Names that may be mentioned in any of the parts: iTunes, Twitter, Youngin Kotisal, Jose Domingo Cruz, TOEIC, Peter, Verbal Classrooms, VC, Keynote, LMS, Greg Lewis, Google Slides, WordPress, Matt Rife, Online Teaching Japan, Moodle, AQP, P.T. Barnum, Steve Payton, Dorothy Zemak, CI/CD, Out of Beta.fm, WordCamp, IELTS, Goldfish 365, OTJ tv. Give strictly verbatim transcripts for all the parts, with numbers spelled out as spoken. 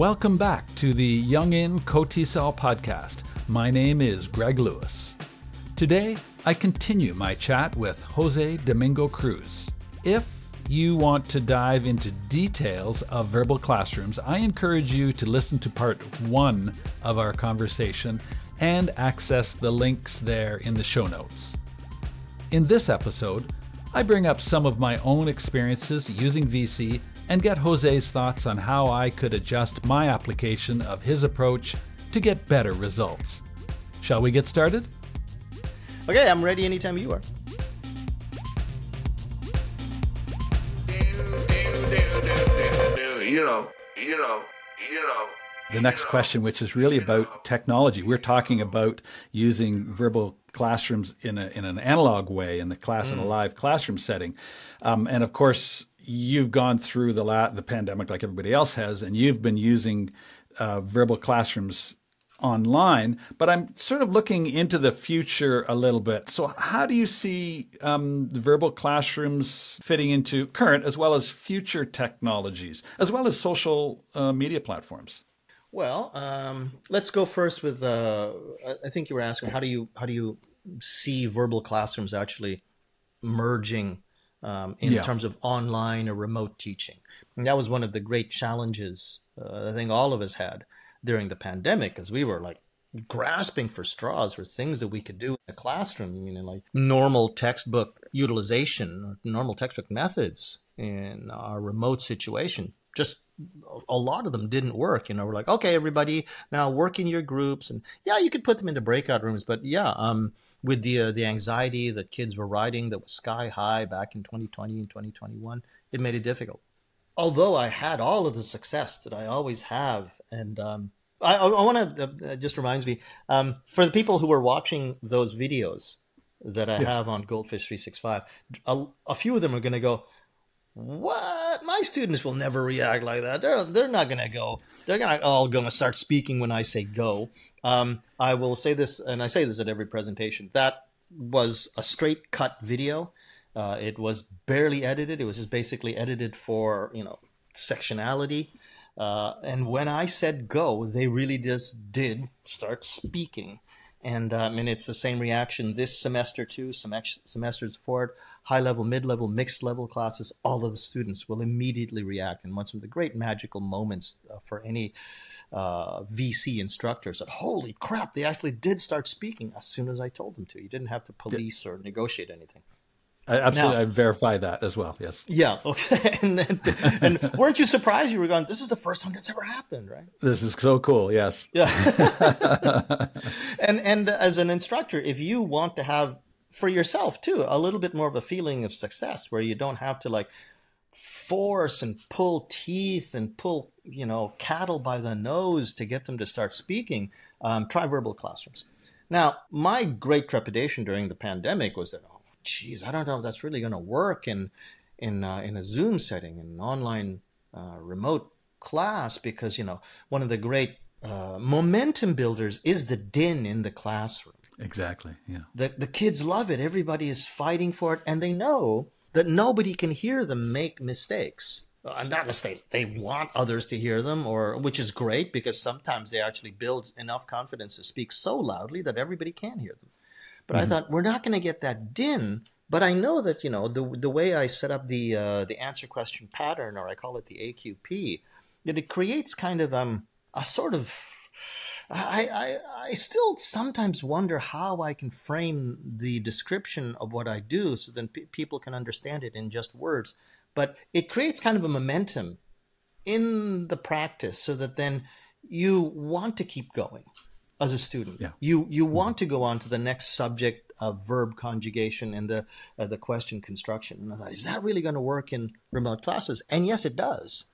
Welcome back to the Youngin Kotisal podcast. My name is Greg Lewis. Today, I continue my chat with Jose Domingo Cruz. If you want to dive into details of Verbal Classrooms, I encourage you to listen to part one of our conversation and access the links there in the show notes. In this episode, I bring up some of my own experiences using V C and get Jose's thoughts on how I could adjust my application of his approach to get better results. Shall we get started? Okay, I'm ready anytime you are. You know, you know, you know. The next question, which is really about technology. We're talking about using verbal classrooms in a, in an analog way in the class, mm. in a live classroom setting. Um, and of course, you've gone through the la- the pandemic like everybody else has, and you've been using uh, verbal classrooms online, but I'm sort of looking into the future a little bit. So how do you see um, the verbal classrooms fitting into current as well as future technologies, as well as social uh, media platforms? Well, um, let's go first with, uh, I think you were asking, how do you how do you see verbal classrooms actually merging um, in yeah. terms of online or remote teaching? And that was one of the great challenges uh, I think all of us had during the pandemic, as we were like grasping for straws for things that we could do in the classroom, you know, like normal textbook utilization, normal textbook methods in our remote situation. Just a lot of them didn't work. You know, we're like, okay, everybody now work in your groups. And yeah, you could put them into breakout rooms, but yeah, um, with the, uh, the anxiety that kids were riding that was sky high back in twenty twenty and twenty twenty-one, it made it difficult. Although I had all of the success that I always have. And um, I, I want to, uh, just reminds me, um, for the people who are watching those videos that I yes. have on Goldfish three sixty-five, a, a few of them are going to go, what? My students will never react like that. They're they're not going to go. They're going to all going to start speaking when I say go. Um, I will say this, and I say this at every presentation. That was a straight cut video. Uh, it was barely edited. It was just basically edited for, you know, sectionality. Uh, and when I said go, they really just did start speaking. And I um, mean, it's the same reaction this semester too, some semest- semesters before it, high level, mid level, mixed level classes, all of the students will immediately react. And one of the great magical moments uh, for any uh, V C instructors that, holy crap, they actually did start speaking as soon as I told them to. You didn't have to police or negotiate anything. I absolutely, now, I verify that as well. Yes. Yeah. Okay. And then, and weren't you surprised? You were going, this is the first time that's ever happened, right? This is so cool. Yes. Yeah. and and as an instructor, if you want to have for yourself too a little bit more of a feeling of success, where you don't have to like force and pull teeth and pull you know cattle by the nose to get them to start speaking, um, try verbal classrooms. Now, my great trepidation during the pandemic was that, geez, I don't know if that's really going to work in in uh, in a Zoom setting, in an online uh, remote class, because, you know, one of the great uh, momentum builders is the din in the classroom. Exactly, yeah. The, the kids love it. Everybody is fighting for it, and they know that nobody can hear them make mistakes. Uh, not mistake. They want others to hear them, or which is great, because sometimes they actually build enough confidence to speak so loudly that everybody can hear them. But mm-hmm. I thought, we're not going to get that din. But I know that, you know, the the way I set up the uh, the answer question pattern, or I call it the A Q P, that it creates kind of um a sort of, I, I, I still sometimes wonder how I can frame the description of what I do so then pe- people can understand it in just words. But it creates kind of a momentum in the practice so that then you want to keep going. As a student, yeah. you you want to go on to the next subject of verb conjugation and the uh, the question construction. And I thought, is that really going to work in remote classes? And yes, it does.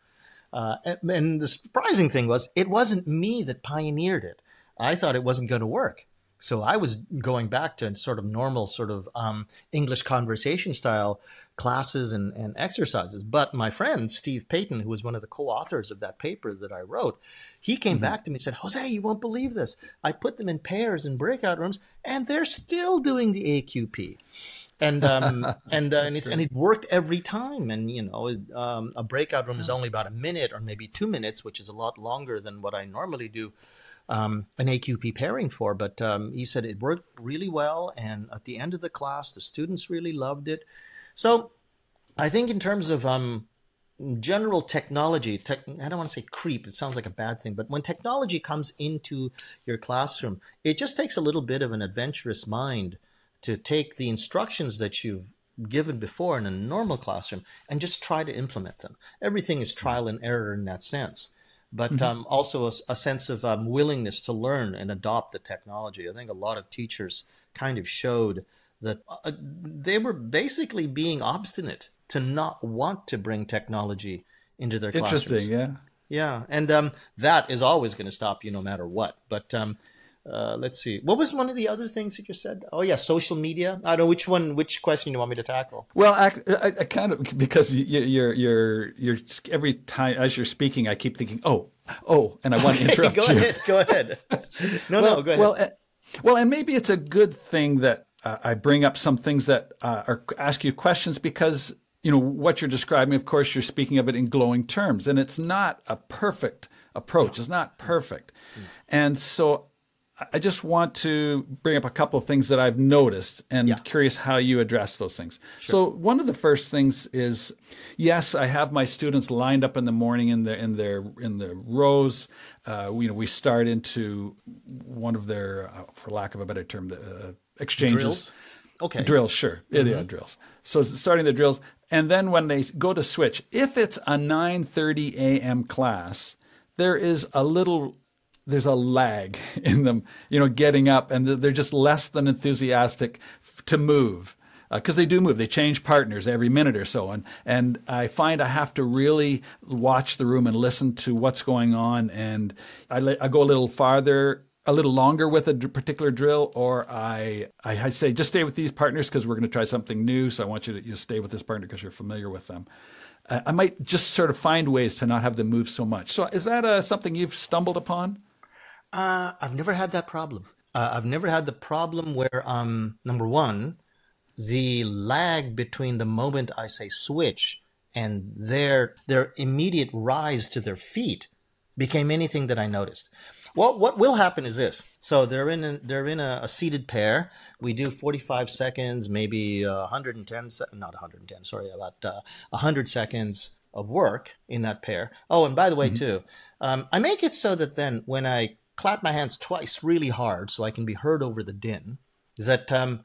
Uh, and, and the surprising thing was, it wasn't me that pioneered it. I thought it wasn't going to work. So I was going back to sort of normal sort of um, English conversation style classes and, and exercises. But my friend, Steve Payton, who was one of the co-authors of that paper that I wrote, he came mm-hmm. back to me and said, Jose, you won't believe this. I put them in pairs in breakout rooms and they're still doing the A Q P. And um, and uh, and, it's, and it worked every time. And, you know, it, um, a breakout room is only about a minute or maybe two minutes, which is a lot longer than what I normally do um, an A Q P pairing for. But um, he said it worked really well. And at the end of the class, the students really loved it. So I think in terms of um, general technology, tech, I don't want to say creep. It sounds like a bad thing. But when technology comes into your classroom, it just takes a little bit of an adventurous mind to take the instructions that you've given before in a normal classroom and just try to implement them. Everything is trial and error in that sense, but mm-hmm. um, also a, a sense of um, willingness to learn and adopt the technology. I think a lot of teachers kind of showed that uh, they were basically being obstinate to not want to bring technology into their classrooms. Interesting, yeah. Yeah, and um, that is always going to stop you no matter what, but... Um, Uh, let's see. What was one of the other things that you said? Oh, yeah, social media. I don't know which one, which question you want me to tackle. Well, I, I, I kind of, because you, you're, you're, you're, every time as you're speaking, I keep thinking, oh, oh, and I want to interrupt go you. Ahead, go ahead. No, well, no, go ahead. Well, uh, well, and maybe it's a good thing that uh, I bring up some things that uh, are ask you questions because, you know, what you're describing, of course, you're speaking of it in glowing terms, and it's not a perfect approach. It's not perfect. Mm. And so, I just want to bring up a couple of things that I've noticed and yeah. curious how you address those things. Sure. So one of the first things is, yes, I have my students lined up in the morning in their in their in their rows. Uh, we, you know, we start into one of their, uh, for lack of a better term, the uh, exchanges. Drills? Okay. Drills, sure. Mm-hmm. Yeah, drills. So starting the drills, and then when they go to switch, if it's a nine thirty a.m. class, there is a little. There's a lag in them, you know, getting up, and they're just less than enthusiastic f- to move because uh, they do move. They change partners every minute or so. And, and I find I have to really watch the room and listen to what's going on. And I, le- I go a little farther, a little longer with a d- particular drill, or I, I, I say, just stay with these partners because we're going to try something new. So I want you to you know, stay with this partner because you're familiar with them. Uh, I might just sort of find ways to not have them move so much. So is that uh, something you've stumbled upon? Uh, I've never had that problem. Uh, I've never had the problem where, um, number one, the lag between the moment I say switch and their their immediate rise to their feet became anything that I noticed. Well, what will happen is this. So they're in a, they're in a, a seated pair. We do forty-five seconds, maybe one hundred ten, not one hundred ten, sorry, about uh, one hundred seconds of work in that pair. Oh, and by the way, mm-hmm. too, um, I make it so that then when I clap my hands twice really hard so I can be heard over the din, that um,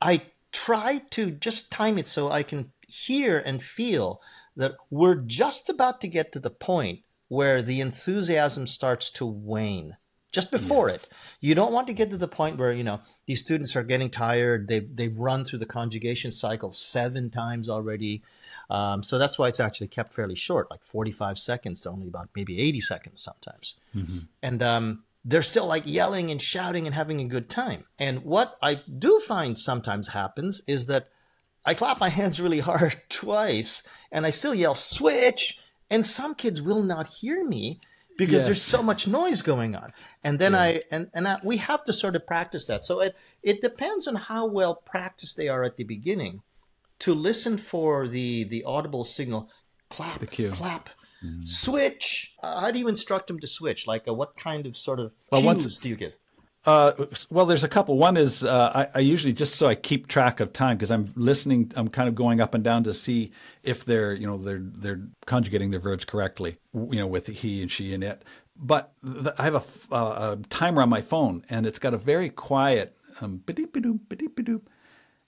I try to just time it so I can hear and feel that we're just about to get to the point where the enthusiasm starts to wane. Just before yes. it. You don't want to get to the point where, you know, these students are getting tired. They've, they've run through the conjugation cycle seven times already. Um, so that's why it's actually kept fairly short, like forty-five seconds to only about maybe eighty seconds sometimes. Mm-hmm. And um, they're still like yelling and shouting and having a good time. And what I do find sometimes happens is that I clap my hands really hard twice and I still yell, switch. And some kids will not hear me. Because yes. there's so much noise going on. And then yeah. I, and, and I, we have to sort of practice that. So it, it depends on how well practiced they are at the beginning to listen for the, the audible signal, clap, clap, mm-hmm. switch. Uh, how do you instruct them to switch? Like a, what kind of sort of cues well, once, do you get? Uh, well, there's a couple. One is uh, I, I usually just so I keep track of time because I'm listening. I'm kind of going up and down to see if they're, you know, they're they're conjugating their verbs correctly, you know, with he and she and it. But the, I have a, uh, a timer on my phone and it's got a very quiet um, ba-deep, ba-doop, ba-deep, ba-doop.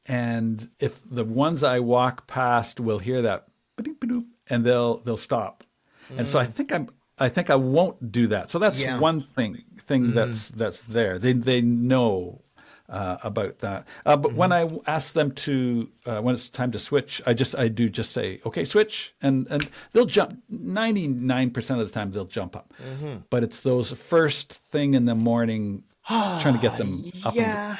And if the ones I walk past will hear that ba-deep, ba-doop, and they'll they'll stop. Mm. And so I think I'm. I think I won't do that. So that's yeah. one thing thing mm-hmm. that's that's there. They they know uh, about that. Uh, but mm-hmm. when I ask them to uh, when it's time to switch, I just I do just say okay, switch, and, and they'll jump. ninety-nine percent of the time they'll jump up. Mm-hmm. But it's those first thing in the morning trying to get them up. Yeah.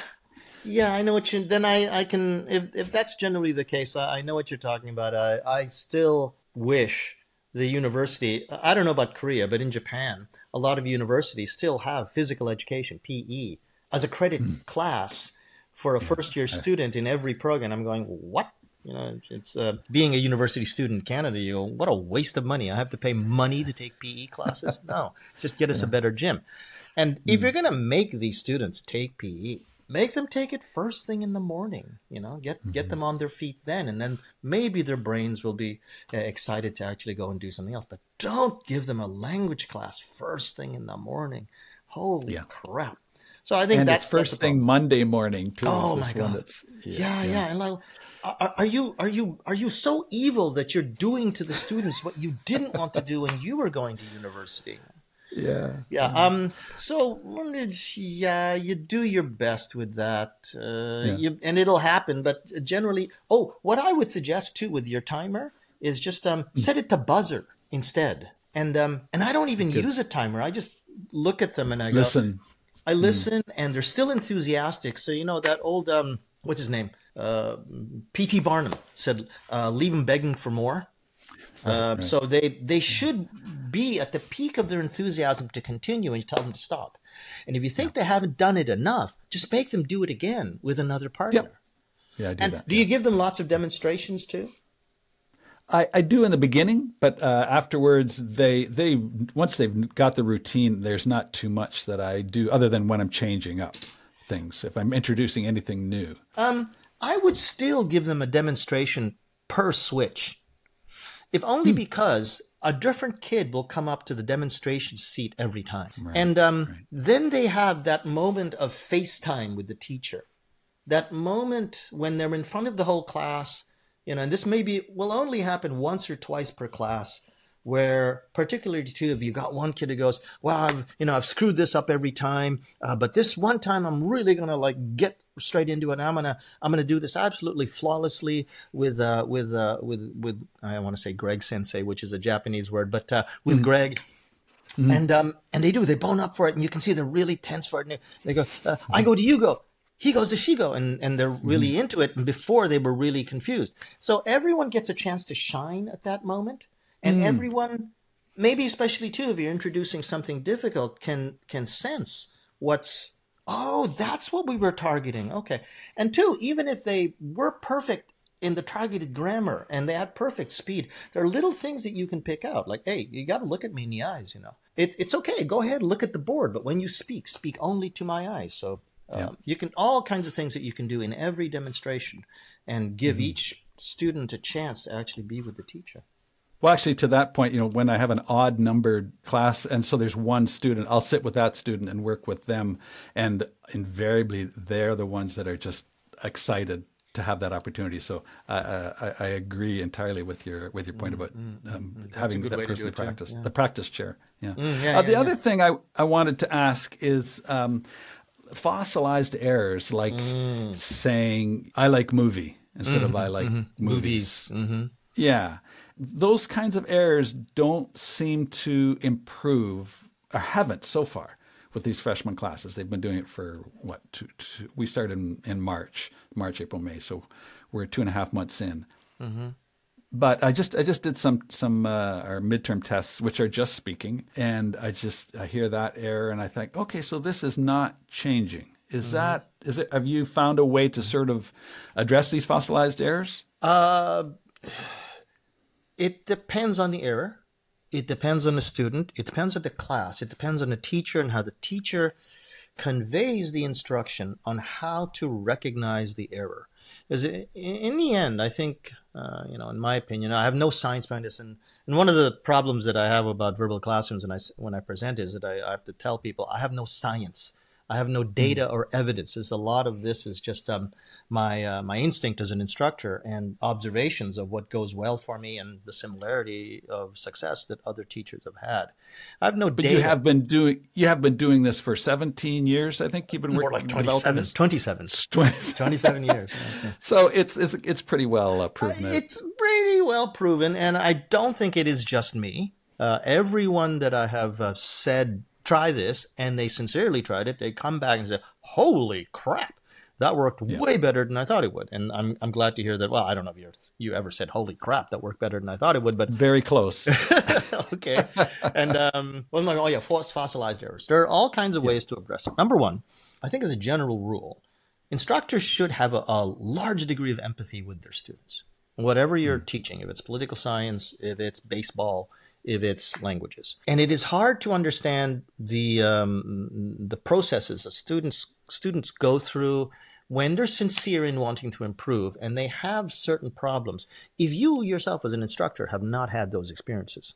Yeah, I know what you, then I, I can, if, if that's generally the case, I, I know what you're talking about. I, I still wish the university, I don't know about Korea, but in Japan, a lot of universities still have physical education, P E, as a credit mm. class for a first year student in every program. I'm going, what? You know, it's uh, being a university student in Canada, you go, what a waste of money. I have to pay money to take P E classes? No, just get us yeah. a better gym. And mm. if you're going to make these students take P E, make them take it first thing in the morning, you know, get mm-hmm. get them on their feet then, and then maybe their brains will be uh, excited to actually go and do something else. But don't give them a language class first thing in the morning. Holy yeah. crap. So I think and that's it's first that's thing Monday morning too. Oh my God. Yeah, yeah. yeah. yeah. And like, are, are you are you are you so evil that you're doing to the students what you didn't want to do when you were going to university? Yeah. Yeah. Um. So yeah, you do your best with that, uh, yeah. you, and it'll happen. But generally, oh, what I would suggest too with your timer is just um mm. set it to buzzer instead. And um and I don't even Good. use a timer. I just look at them and I listen. Go, I listen, mm. and they're still enthusiastic. So you know that old um what's his name uh P T Barnum said, uh, "Leave them begging for more." Right, uh, right. So they they should be at the peak of their enthusiasm to continue, and you tell them to stop. And if you think yeah. they haven't done it enough, just make them do it again with another partner. Yep. Yeah, I do and that. Do yeah. you give them lots of demonstrations too? I, I do in the beginning, but uh, afterwards, they they once they've got the routine, there's not too much that I do other than when I'm changing up things, if I'm introducing anything new. Um, I would still give them a demonstration per switch, if only hmm. because a different kid will come up to the demonstration seat every time. Right, and um, right. then they have that moment of FaceTime with the teacher. That moment when they're in front of the whole class, you know, and this maybe will only happen once or twice per class, where particularly two of you got one kid who goes, well, I've, you know, I've screwed this up every time, uh, but this one time I'm really going to like get straight into it. I'm going to, I'm going to do this absolutely flawlessly with, uh, with, uh, with, with, I want to say Greg Sensei, which is a Japanese word, but, uh, with mm-hmm. Greg. Mm-hmm. And, um, and they do, they bone up for it, and you can see they're really tense for it. And they go, uh, mm-hmm. I go to you go. He goes to she go, and, and they're really mm-hmm. into it. And before they were really confused. So everyone gets a chance to shine at that moment. And mm. everyone, maybe especially too, if you're introducing something difficult, can can sense what's, oh, that's what we were targeting. Okay. And two, even if they were perfect in the targeted grammar and they had perfect speed, there are little things that you can pick out. Like, hey, you got to look at me in the eyes, you know. It, it's okay. Go ahead, look at the board. But when you speak, speak only to my eyes. So um, yeah. you can, all kinds of things that you can do in every demonstration and give mm-hmm. each student a chance to actually be with the teacher. Well, actually, to that point, you know, when I have an odd numbered class and so there's one student, I'll sit with that student and work with them. And invariably, they're the ones that are just excited to have that opportunity. So uh, I, I agree entirely with your with your point about um, mm-hmm. having that person practice, yeah. the practice chair. Yeah. Mm, yeah, uh, yeah the yeah, other yeah. thing I, I wanted to ask is um, fossilized errors, like mm. saying, I like movie instead mm-hmm. of I like mm-hmm. movies. movies. Mm-hmm. Yeah. Those kinds of errors don't seem to improve, or haven't so far, with these freshman classes. They've been doing it for, what, two, two, we started in, in March, March, April, May, so we're two and a half months in. Mm-hmm. But I just I just did some, some uh, our midterm tests, which are just speaking, and I just I hear that error, and I think, okay, so this is not changing. Is mm-hmm. that, is it, have you found a way to sort of address these fossilized errors? Uh... It depends on the error. It depends on the student. It depends on the class. It depends on the teacher and how the teacher conveys the instruction on how to recognize the error. Because in the end, I think, uh, you know, in my opinion, I have no science behind this. And, and one of the problems that I have about verbal classrooms and I, when I present is that I, I have to tell people I have no science. I have no data or evidence. There's a lot of this is just um, my uh, my instinct as an instructor and observations of what goes well for me and the similarity of success that other teachers have had. I have no but data. But you have been doing you have been doing this for seventeen years. I think you've been more working, like twenty-seven, twenty-seven, twenty-seven years. Okay. So it's it's it's pretty well uh, proven. Uh, it's pretty well proven, and I don't think it is just me. Uh, everyone that I have uh, said try this and they sincerely tried it, they come back and say, holy crap, that worked yeah. way better than I thought it would. And I'm I'm glad to hear that. Well, I don't know if you you ever said, holy crap, that worked better than I thought it would, but very close. Okay. And um, well, oh yeah, forced fossilized errors. There are all kinds of yeah. ways to address it. Number one, I think as a general rule, instructors should have a, a large degree of empathy with their students. Whatever you're mm. teaching, if it's political science, if it's baseball, if it's languages. And it is hard to understand the um, the processes that students students go through when they're sincere in wanting to improve and they have certain problems, if you yourself as an instructor have not had those experiences.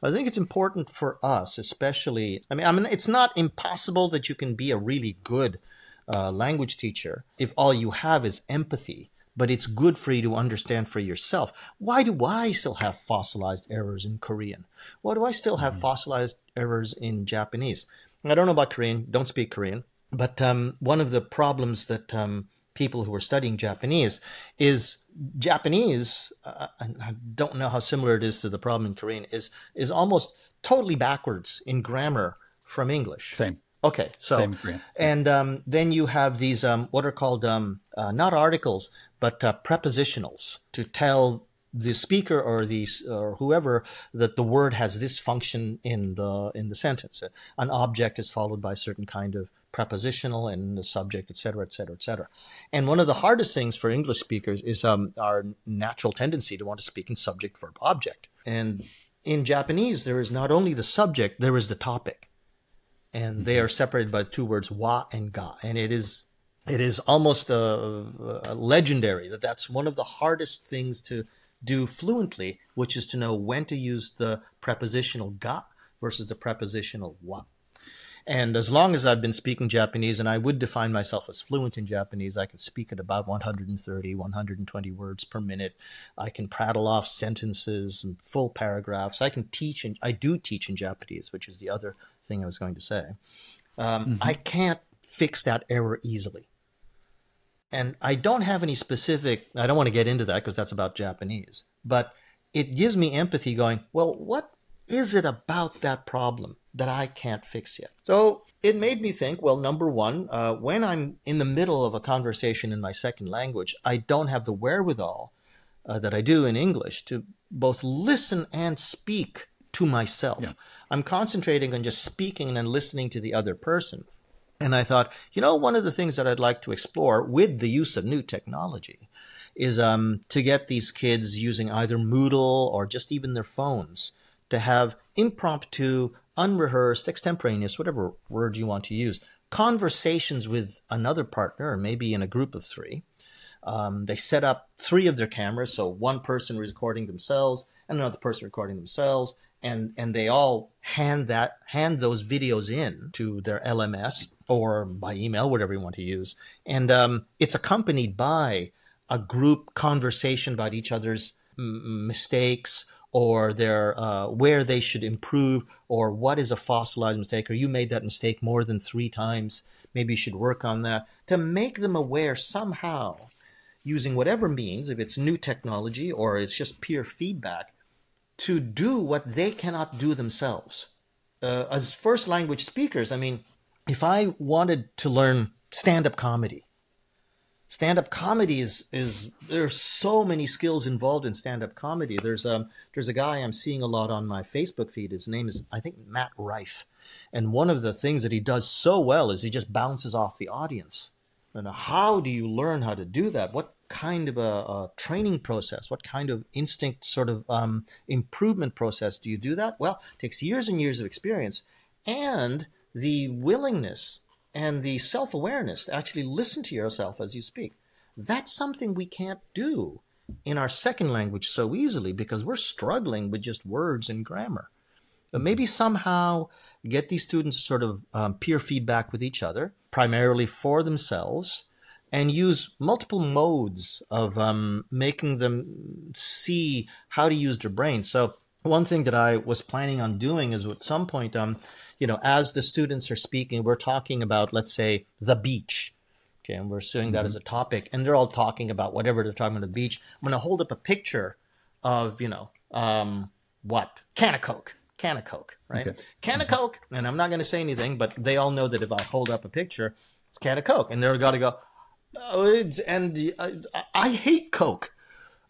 I think it's important for us, especially, I mean, I mean it's not impossible that you can be a really good uh, language teacher if all you have is empathy. But it's good for you to understand for yourself. Why do I still have fossilized errors in Korean? Why do I still have mm-hmm. fossilized errors in Japanese? I don't know about Korean, don't speak Korean. But um, one of the problems that um, people who are studying Japanese is Japanese, uh, I don't know how similar it is to the problem in Korean, is is almost totally backwards in grammar from English. Same. Okay, so, Same Korean. And um, then you have these, um, what are called, um, uh, not articles, but uh, prepositionals to tell the speaker or the or whoever that the word has this function in the in the sentence. An object is followed by a certain kind of prepositional and the subject, et cetera, et cetera, et cetera. And one of the hardest things for English speakers is um, our natural tendency to want to speak in subject, verb, object. And in Japanese, there is not only the subject, there is the topic. And they are separated by two words, wa and ga. And it is it is almost a, a legendary that that's one of the hardest things to do fluently, which is to know when to use the prepositional ga versus the prepositional wa. And as long as I've been speaking Japanese, and I would define myself as fluent in Japanese, I can speak at about one hundred thirty, one hundred twenty words per minute. I can prattle off sentences and full paragraphs. I can teach, and I do teach in Japanese, which is the other thing I was going to say. Um, mm-hmm. I can't fix that error easily. And I don't have any specific, I don't want to get into that because that's about Japanese, but it gives me empathy going, well, what is it about that problem that I can't fix yet? So it made me think, well, number one, uh, when I'm in the middle of a conversation in my second language, I don't have the wherewithal uh, that I do in English to both listen and speak to myself. Yeah. I'm concentrating on just speaking and then listening to the other person. And I thought, you know, one of the things that I'd like to explore with the use of new technology is um, to get these kids using either Moodle or just even their phones to have impromptu, unrehearsed, extemporaneous, whatever word you want to use, conversations with another partner, or maybe in a group of three. Um, they set up three of their cameras, so one person recording themselves and another person recording themselves, and and they all hand that hand those videos in to their L M S or by email, whatever you want to use, and um, it's accompanied by a group conversation about each other's m- mistakes. Or their uh, where they should improve, or what is a fossilized mistake, or you made that mistake more than three times, maybe you should work on that, to make them aware somehow, using whatever means, if it's new technology or it's just peer feedback, to do what they cannot do themselves. Uh, as first language speakers, I mean, if I wanted to learn stand-up comedy, Stand-up comedy is, is there's so many skills involved in stand-up comedy. There's um there's a guy I'm seeing a lot on my Facebook feed. His name is, I think, Matt Rife. And one of the things that he does so well is he just bounces off the audience. And how do you learn how to do that? What kind of a, a training process? What kind of instinct sort of um, improvement process do you do that? Well, it takes years and years of experience and the willingness and the self-awareness to actually listen to yourself as you speak. That's something we can't do in our second language so easily because we're struggling with just words and grammar. But maybe somehow get these students to sort of um, peer feedback with each other, primarily for themselves, and use multiple modes of um, making them see how to use their brain. So one thing that I was planning on doing is at some point, um, you know, as the students are speaking, we're talking about, let's say, the beach. Okay, and we're assuming that as a topic, and they're all talking about whatever they're talking about the beach. I'm going to hold up a picture of, you know, um, what? Can of Coke. can of Coke, right? Okay. Can of Coke, and I'm not going to say anything, but they all know that if I hold up a picture, it's can of Coke, and they're going to go, oh, it's, and I, I hate Coke.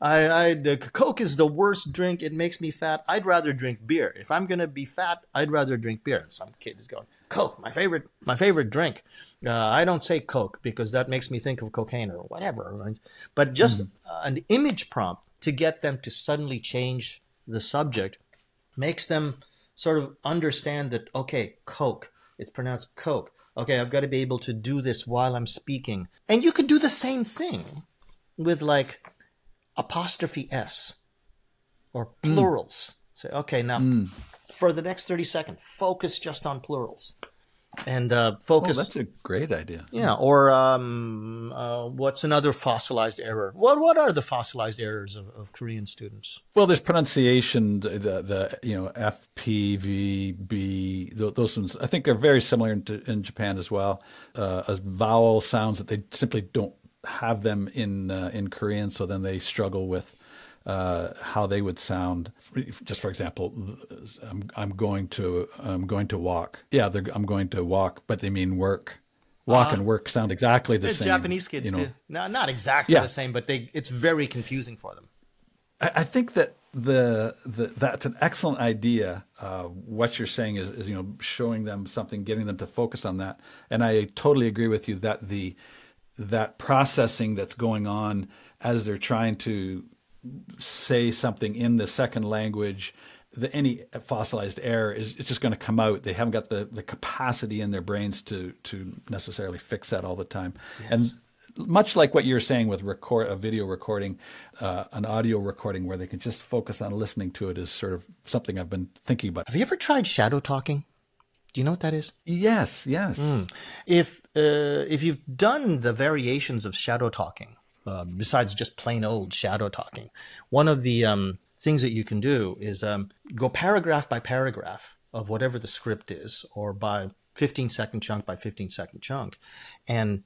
I, I the Coke is the worst drink. It makes me fat. I'd rather drink beer. If I'm gonna be fat, I'd rather drink beer. And some kid is going, Coke, my favorite, my favorite drink. Uh, I don't say Coke because that makes me think of cocaine or whatever. But just mm. an image prompt to get them to suddenly change the subject makes them sort of understand that, okay, Coke, it's pronounced Coke. Okay, I've got to be able to do this while I'm speaking. And you could do the same thing with like apostrophe S or plurals. Mm. Say, okay, now mm. for the next thirty seconds, focus just on plurals and uh, focus. Oh, that's a great idea. Yeah. Or um, uh, what's another fossilized error? What What are the fossilized errors of, of Korean students? Well, there's pronunciation, the, the, the you know, F, P, V, B, th- those ones. I think they're very similar in, in Japan as well. Uh, as vowel sounds that they simply don't have them in uh, in Korean, so then they struggle with uh, how they would sound. Just for example, I'm I'm going to I'm going to walk. Yeah, I'm going to walk, but they mean work. Walk uh-huh. and work sound exactly the, the same. Japanese kids you know. do no, not exactly yeah. the same, but they it's very confusing for them. I, I think that the, the that's an excellent idea. Uh, what you're saying is, is you know showing them something, getting them to focus on that, and I totally agree with you that the. that processing that's going on as they're trying to say something in the second language, the, any fossilized error is it's just going to come out. They haven't got the, the capacity in their brains to to necessarily fix that all the time. Yes. And much like what you're saying with record a video recording, uh, an audio recording where they can just focus on listening to it is sort of something I've been thinking about. Have you ever tried shadow talking? Do you know what that is? Yes, yes. Mm. If uh, if you've done the variations of shadow talking, uh, besides just plain old shadow talking, one of the um, things that you can do is um, go paragraph by paragraph of whatever the script is, or by fifteen-second chunk by fifteen-second chunk. And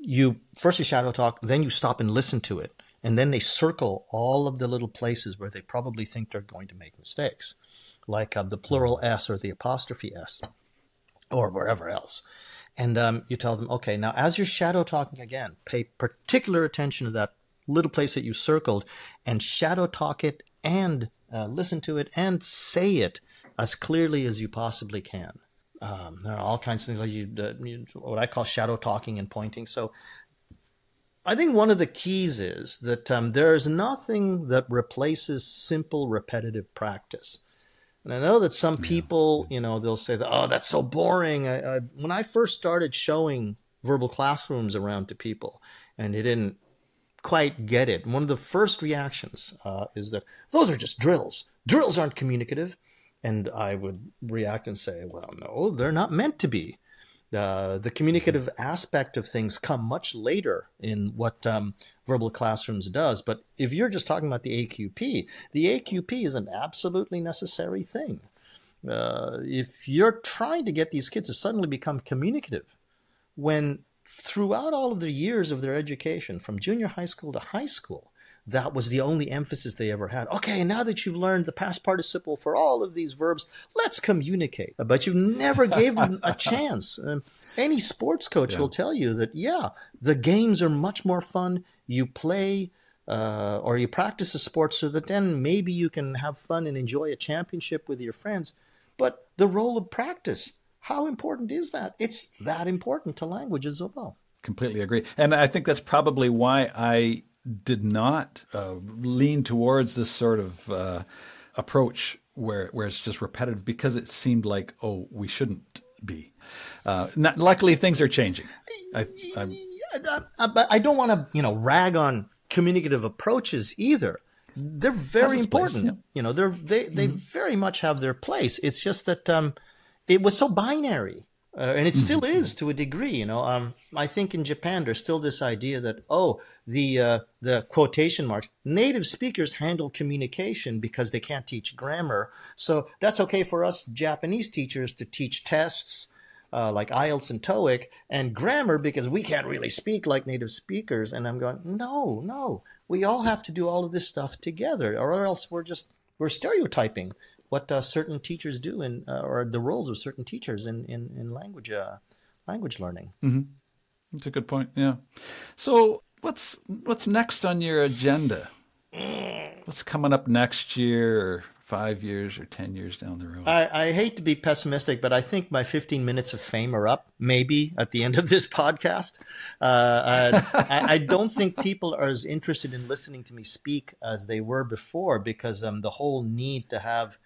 you first you shadow talk, then you stop and listen to it. And then they circle all of the little places where they probably think they're going to make mistakes, like uh, the plural S or the apostrophe S, or wherever else. And um, you tell them, okay, now as you're shadow talking again, pay particular attention to that little place that you circled and shadow talk it and uh, listen to it and say it as clearly as you possibly can. Um, there are all kinds of things like you, uh, you, what I call shadow talking and pointing. So I think one of the keys is that um, there is nothing that replaces simple repetitive practice. And I know that some people, you know, they'll say that, oh, that's so boring. I, I, when I first started showing verbal classrooms around to people and they didn't quite get it, one of the first reactions uh, is that those are just drills. Drills aren't communicative. And I would react and say, well, no, they're not meant to be. Uh, the communicative aspect of things come much later in what um, Verbal Classrooms does. But if you're just talking about the A Q P, the A Q P is an absolutely necessary thing. Uh, if you're trying to get these kids to suddenly become communicative, when throughout all of the years of their education, from junior high school to high school, that was the only emphasis they ever had. Okay, now that you've learned the past participle for all of these verbs, let's communicate. But you never gave them a chance. Um, any sports coach yeah. will tell you that, yeah, the games are much more fun. You play uh, or you practice a sport so that then maybe you can have fun and enjoy a championship with your friends. But the role of practice, how important is that? It's that important to language as well. Completely agree. And I think that's probably why I did not uh, lean towards this sort of uh, approach where where it's just repetitive, because it seemed like, oh, we shouldn't be. Uh, not, luckily, things are changing. I, I, I don't want to, you know, rag on communicative approaches either. They're very important. Place, yeah. You know, they're, they they mm-hmm. very much have their place. It's just that um, it was so binary. Uh, and it still is to a degree, you know. Um, I think in Japan there's still this idea that, oh, the uh, the quotation marks, native speakers handle communication because they can't teach grammar. So that's okay for us Japanese teachers to teach tests uh, like I E L T S and TOEIC and grammar because we can't really speak like native speakers. And I'm going, no, no, we all have to do all of this stuff together or else we're just, we're stereotyping what uh, certain teachers do in uh, or the roles of certain teachers in in, in language uh, language learning. Mm-hmm. That's a good point. Yeah. So what's what's next on your agenda? What's coming up next year, or five years, or ten years down the road? I, I hate to be pessimistic, but I think my fifteen minutes of fame are up. Maybe at the end of this podcast, uh, I, I don't think people are as interested in listening to me speak as they were before, because um, the whole need to have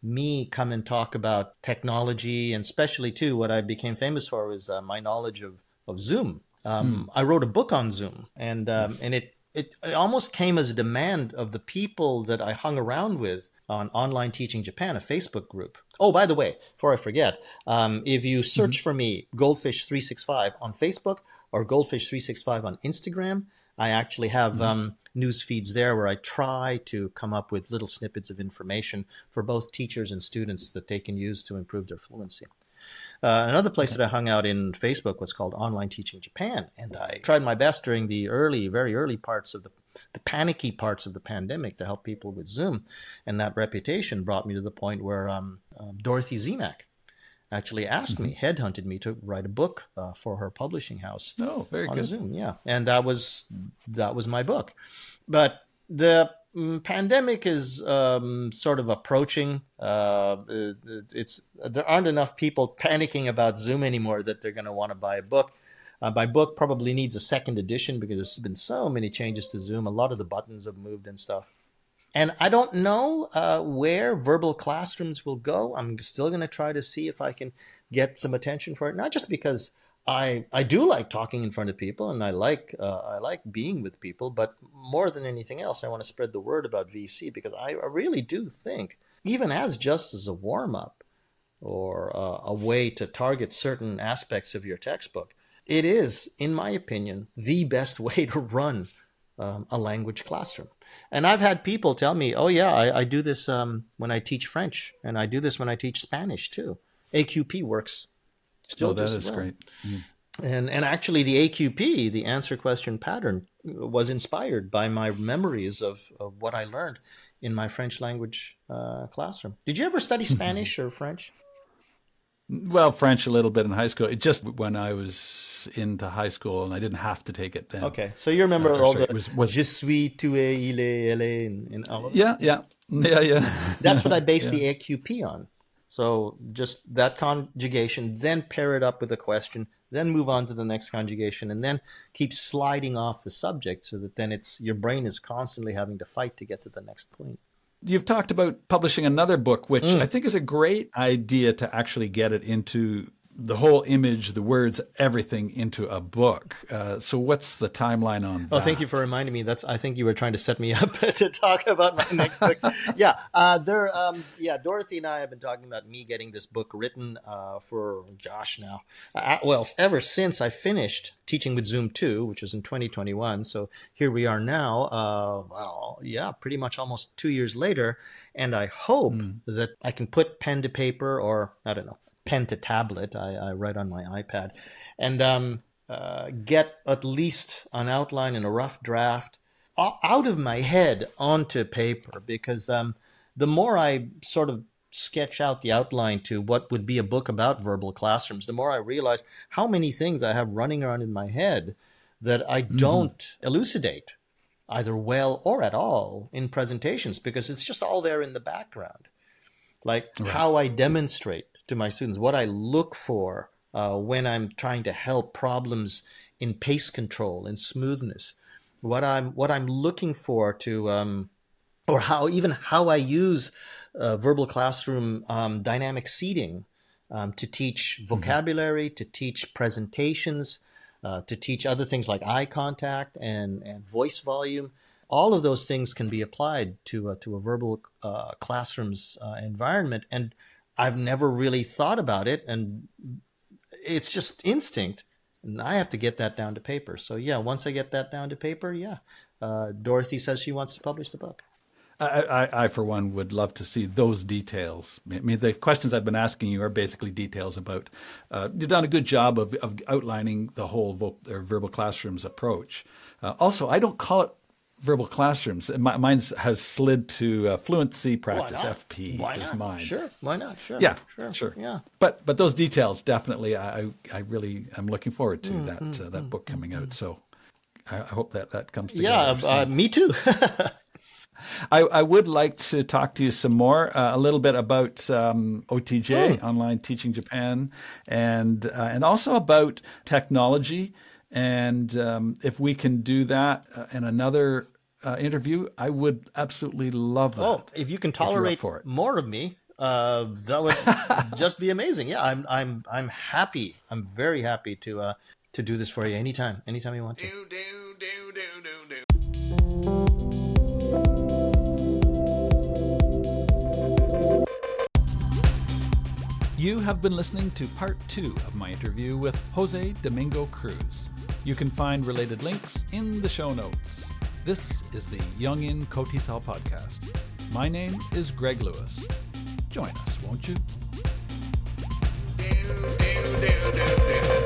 me come and talk about technology, and especially too, what I became famous for was uh, my knowledge of of Zoom. Um, hmm. I wrote a book on Zoom, and um, and it. It, it almost came as a demand of the people that I hung around with on Online Teaching Japan, a Facebook group. Oh, by the way, before I forget, um, if you search mm-hmm. for me, Goldfish three sixty-five on Facebook or Goldfish three sixty-five on Instagram, I actually have mm-hmm. um, news feeds there where I try to come up with little snippets of information for both teachers and students that they can use to improve their fluency. Uh, another place that I hung out in Facebook was called Online Teaching Japan, and I tried my best during the early, very early parts of the, the panicky parts of the pandemic to help people with Zoom, and that reputation brought me to the point where um, uh, Dorothy Zemak actually asked me, headhunted me to write a book uh, for her publishing house. Oh, very good. On Zoom, yeah, and that was that was my book. But the pandemic is um, sort of approaching. Uh, it's there aren't enough people panicking about Zoom anymore that they're going to want to buy a book. Uh, my book probably needs a second edition because there's been so many changes to Zoom. A lot of the buttons have moved and stuff. And I don't know uh, where Verbal Classrooms will go. I'm still going to try to see if I can get some attention for it, not just because I, I do like talking in front of people, and I like uh, I like being with people, but more than anything else, I want to spread the word about V C, because I really do think, even as just as a warm-up or uh, a way to target certain aspects of your textbook, it is, in my opinion, the best way to run um, a language classroom. And I've had people tell me, oh yeah, I, I do this um, when I teach French, and I do this when I teach Spanish too. A Q P works. Still, oh, that is well. Great. Mm. And and actually the A Q P, the answer question pattern, was inspired by my memories of, of what I learned in my French language uh, classroom. Did you ever study Spanish or French? Well, French a little bit in high school. It just when I was into high school and I didn't have to take it then. Okay. So you remember uh, all sorry, the was, was, je suis, tu es, il est, elle est, in, in all of it? Yeah, yeah. Yeah, yeah. That's what I based yeah. the A Q P on. So just that conjugation, then pair it up with a question, then move on to the next conjugation, and then keep sliding off the subject so that then it's your brain is constantly having to fight to get to the next point. You've talked about publishing another book, which mm. I think is a great idea to actually get it into the whole image, the words, everything into a book. Uh, so what's the timeline on oh, that? Oh, thank you for reminding me. That's I think you were trying to set me up to talk about my next book. Yeah, uh, there. Um, yeah, Dorothy and I have been talking about me getting this book written uh, for, gosh, now. Uh, well, ever since I finished Teaching with Zoom two, which was in twenty twenty-one. So here we are now, uh, well, yeah, pretty much almost two years later. And I hope mm. that I can put pen to paper or, I don't know, pen to tablet, I, I write on my iPad, and um, uh, get at least an outline and a rough draft out of my head onto paper, because um, the more I sort of sketch out the outline to what would be a book about verbal classrooms, the more I realize how many things I have running around in my head that I don't mm-hmm. elucidate either well or at all in presentations, because it's just all there in the background. Like right. how I demonstrate to my students, what I look for uh, when I'm trying to help problems in pace control and smoothness, what I'm what I'm looking for to, um, or how even how I use uh, verbal classroom um, dynamic seating um, to teach vocabulary, mm-hmm. to teach presentations, uh, to teach other things like eye contact and and voice volume. All of those things can be applied to uh, to a verbal uh, classroom's uh, environment, and I've never really thought about it, and it's just instinct, and I have to get that down to paper. So yeah, once I get that down to paper, yeah, uh, Dorothy says she wants to publish the book. I, I, I, for one, would love to see those details. I mean, the questions I've been asking you are basically details about, uh, you've done a good job of, of outlining the whole vo- or verbal classrooms approach. Uh, also, I don't call it Verbal Classrooms. My, mine has slid to uh, fluency practice. F P why is not? Mine. Sure. Why not? Sure. Yeah. Sure. Sure. Yeah. But but those details definitely. I I really am looking forward to mm, that mm, uh, that mm, book coming mm, out. So I, I hope that that comes together. Yeah. So. Uh, me too. I, I would like to talk to you some more, uh, a little bit about um, O T J, mm. Online Teaching Japan, and uh, and also about technology. And um, if we can do that uh, in another uh, interview, I would absolutely love that. Oh, if you can tolerate more of me, uh, that would just be amazing. Yeah, I'm I'm I'm happy. I'm very happy to uh, to do this for you anytime, anytime you want to. Do, do, do, do, do, do. You have been listening to part two of my interview with Jose Domingo Cruz. You can find related links in the show notes. This is the Young in Kotisal podcast. My name is Greg Lewis. Join us, won't you? You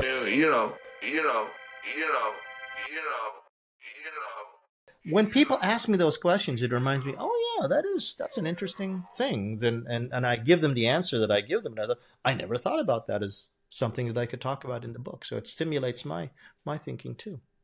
know, you know, you know, you know, you know. When people ask me those questions, it reminds me, oh, yeah. Oh, that is that's an interesting thing. Then and, and I give them the answer that I give them. And I, thought, I never thought about that as something that I could talk about in the book. So it stimulates my my thinking too.